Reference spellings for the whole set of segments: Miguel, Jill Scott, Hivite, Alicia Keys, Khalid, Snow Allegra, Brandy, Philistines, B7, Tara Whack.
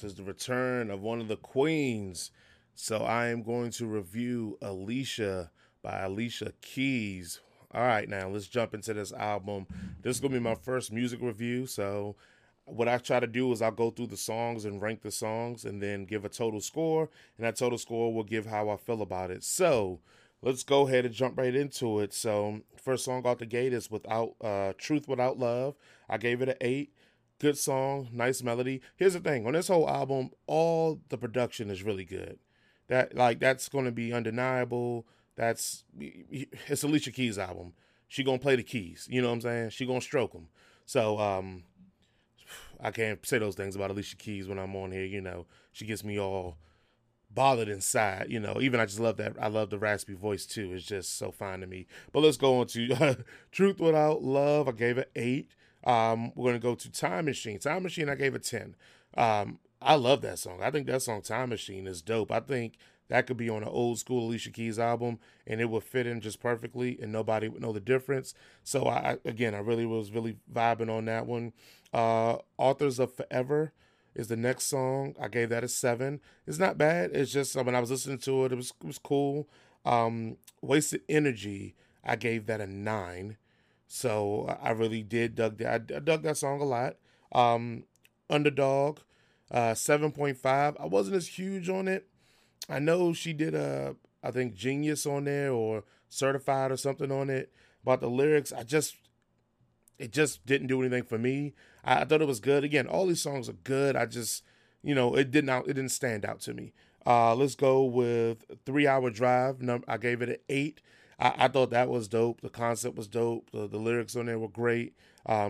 this is the return of one of the queens. So I am going to review Alicia by Alicia Keys. All right, now let's jump into this album. This is going to be my first music review. So what I try to do is I'll go through the songs and rank the songs and then give a total score. And that total score will give how I feel about it. So let's go ahead and jump right into it. So first song out the gate is Truth Without Love. I gave it an 8. Good song, nice melody. Here's the thing. On this whole album, all the production is really good. That's going to be undeniable. It's Alicia Keys' album. She going to play the keys. You know what I'm saying? She going to stroke them. So I can't say those things about Alicia Keys when I'm on here. You know, she gets me all bothered inside, you know. Even I just love that. I love the raspy voice too. It's just so fine to me. But let's go on to Truth Without Love. I gave it 8. We're going to go to Time Machine. Time Machine, I gave it 10. I love that song. I think that song, Time Machine, is dope. I think that could be on an old school Alicia Keys album, and it would fit in just perfectly, and nobody would know the difference. So, I was really vibing on that one. Authors of Forever is the next song. I gave that a 7. It's not bad. It's just, when I was listening to it, it was cool. Wasted Energy, I gave that a 9. So I really dug that song a lot. Underdog, 7.5. I wasn't as huge on it. I know she did I think Genius on there or Certified or something on it. About the lyrics, it just didn't do anything for me. I thought it was good. Again, all these songs are good. I just, you know, it didn't stand out to me. Let's go with 3 Hour Drive. I gave it an 8. I thought that was dope. The concept was dope. The lyrics on there were great. Yeah,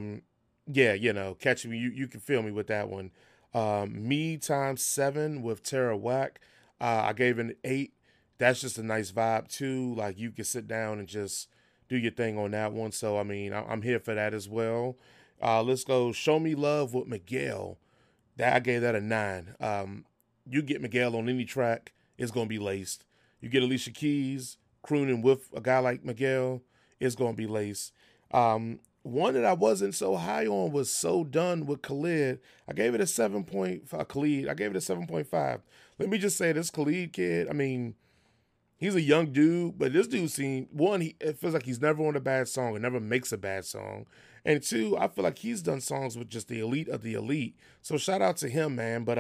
you know, catch me. You can feel me with that one. Me Times 7 with Tara Whack. I gave it an 8. That's just a nice vibe too. Like, you can sit down and just do your thing on that one. So, I mean, I'm here for that as well. Let's go Show Me Love with Miguel. I gave that a 9. You get Miguel on any track, it's going to be laced. You get Alicia Keys crooning with a guy like Miguel, it's going to be laced. One that I wasn't so high on was So Done with Khalid. I gave it a 7.5. Khalid, I gave it a 7.5. Let me just say this Khalid kid, I mean, he's a young dude, but this dude it feels like he's never on a bad song and never makes a bad song. And 2, I feel like he's done songs with just the elite of the elite. So shout out to him, man. But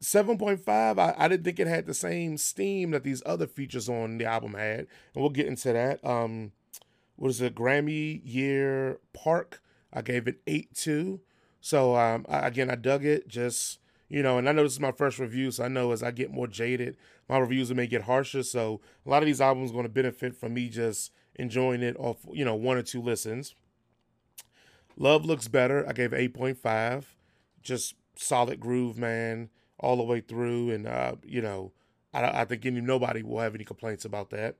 7.5, I didn't think it had the same steam that these other features on the album had. And we'll get into that. Grammy Year Park. I gave it 8 too. So, I dug it. Just, you know, and I know this is my first review, so I know as I get more jaded, my reviews may get harsher. So a lot of these albums are going to benefit from me just enjoying it off, you know, 1 or 2 listens. Love Looks Better, I gave 8.5. Just solid groove, man, all the way through. And, you know, I think nobody will have any complaints about that.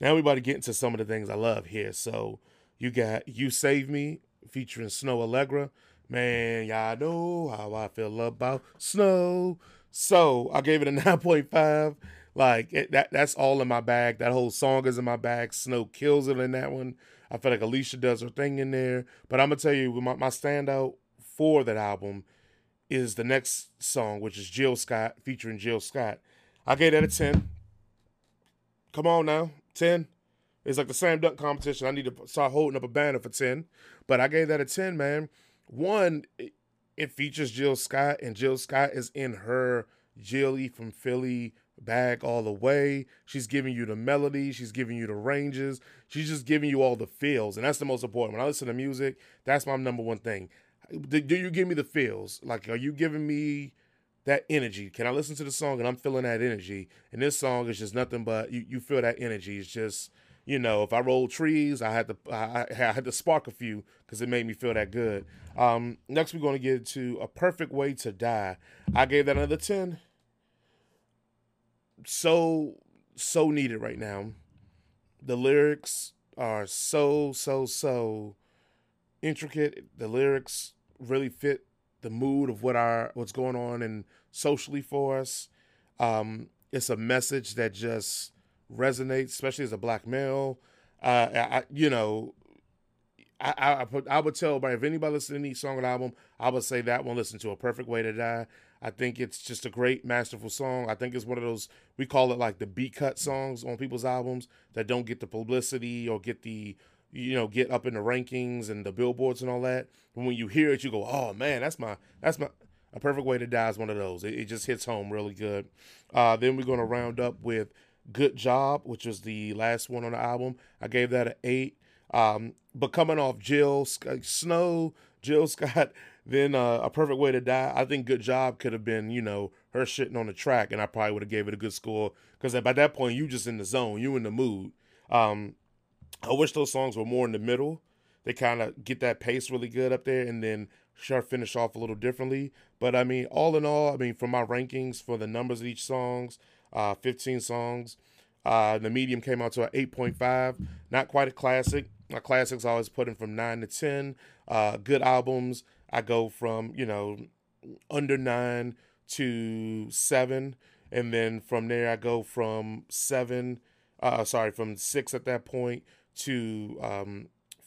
Now we're about to get into some of the things I love here. So you got You Save Me featuring Snow Allegra. Man, y'all know how I feel about Snow. So I gave it a 9.5. Like, that's all in my bag. That whole song is in my bag. Snow kills it in that one. I feel like Alicia does her thing in there. But I'm going to tell you, my standout for that album is the next song, which is Jill Scott featuring Jill Scott. I gave that a 10. Come on now, 10. It's like the slam dunk competition. I need to start holding up a banner for 10. But I gave that a 10, man. 1, it features Jill Scott, and Jill Scott is in her Jilly from Philly bag all the way. She's giving you the melody. She's giving you the ranges. She's just giving you all the feels, and that's the most important. When I listen to music, that's my number one thing. Do you give me the feels? Like, are you giving me that energy? Can I listen to the song and I'm feeling that energy? And this song is just nothing but you feel that energy. It's just, you know, if I rolled trees, I had to spark a few because it made me feel that good. Next, we're going to get to A Perfect Way to Die. I gave that another 10. So needed right now. The lyrics are so intricate. The lyrics really fit the mood of what's going on and socially for us. It's a message that just resonates, especially as a black male. I would tell everybody, if anybody listening to any song and album, I would say that one, listen to A Perfect Way to Die. I think it's just a great, masterful song. I think it's one of those, we call it like the B-cut songs on people's albums that don't get the publicity or get the, you know, get up in the rankings and the billboards and all that. But when you hear it, you go, oh man, that's my, A Perfect Way to Die is one of those. It just hits home really good. Then we're going to round up with Good Job, which is the last one on the album. I gave that an 8. But coming off Jill Scott, then A Perfect Way to Die, I think Good Job could have been, you know, her shitting on the track, and I probably would have gave it a good score, because by that point, you just in the zone, you in the mood. I wish those songs were more in the middle. They kind of get that pace really good up there, and then sure finish off a little differently. But, I mean, all in all, I mean, for my rankings, for the numbers of each songs, 15 songs, the medium came out to an 8.5. Not quite a classic. My classics I always put in from 9 to 10. Good albums, I go from, you know, under 9 to 7. And then from there, I go from 6 at that point to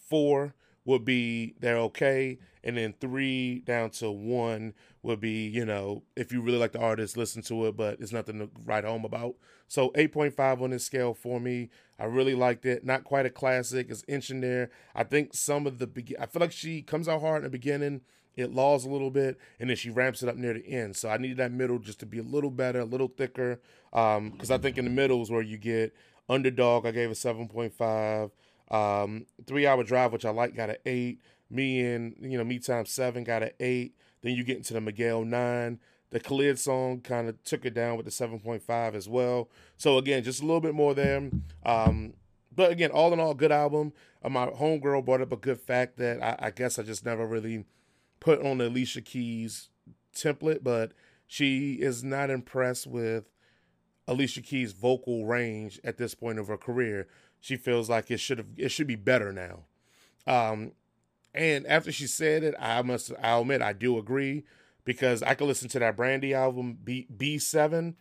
4 would be they're okay. And then 3 down to 1 would be, you know, if you really like the artist, listen to it, but it's nothing to write home about. So 8.5 on this scale for me. I really liked it. Not quite a classic. It's inching there. I think I feel like she comes out hard in the beginning. It lulls a little bit, and then she ramps it up near the end. So I needed that middle just to be a little better, a little thicker, because I think in the middle is where you get Underdog. I gave a 7.5. 3 Hour Drive, which I like, got an 8. Me Time 7 got an 8. Then you get into the Miguel 9. The Khalid song kind of took it down with the 7.5 as well. So again, just a little bit more there. But again, all in all, good album. My homegirl brought up a good fact that I guess I just never really put on the Alicia Keys template, but she is not impressed with Alicia Keys' vocal range at this point of her career. She feels like it should be better now. And after she said it, I'll admit I do agree, because I could listen to that Brandy album, B7,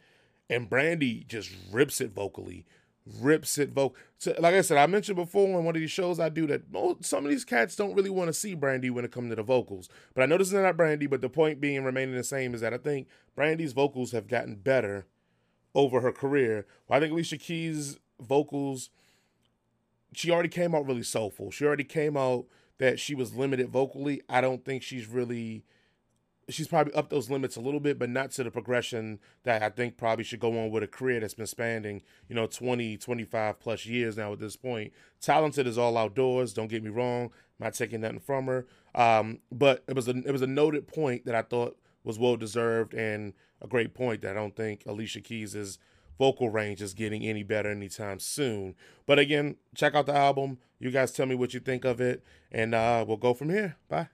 and Brandy just rips it vocally. So, like I said, I mentioned before on one of these shows I do that some of these cats don't really want to see Brandy when it comes to the vocals. But I know this is not Brandy, but the point being remaining the same is that I think Brandy's vocals have gotten better over her career. Well, I think Alicia Keys' vocals, she already came out really soulful. She already came out that she was limited vocally. I don't think she's probably up those limits a little bit, but not to the progression that I think probably should go on with a career that's been spanning, 20, 25 plus years now at this point. Talented is all outdoors. Don't get me wrong. I'm not taking nothing from her. But it was a noted point that I thought was well-deserved, and a great point that I don't think Alicia Keys' vocal range is getting any better anytime soon. But again, check out the album. You guys tell me what you think of it, and we'll go from here. Bye.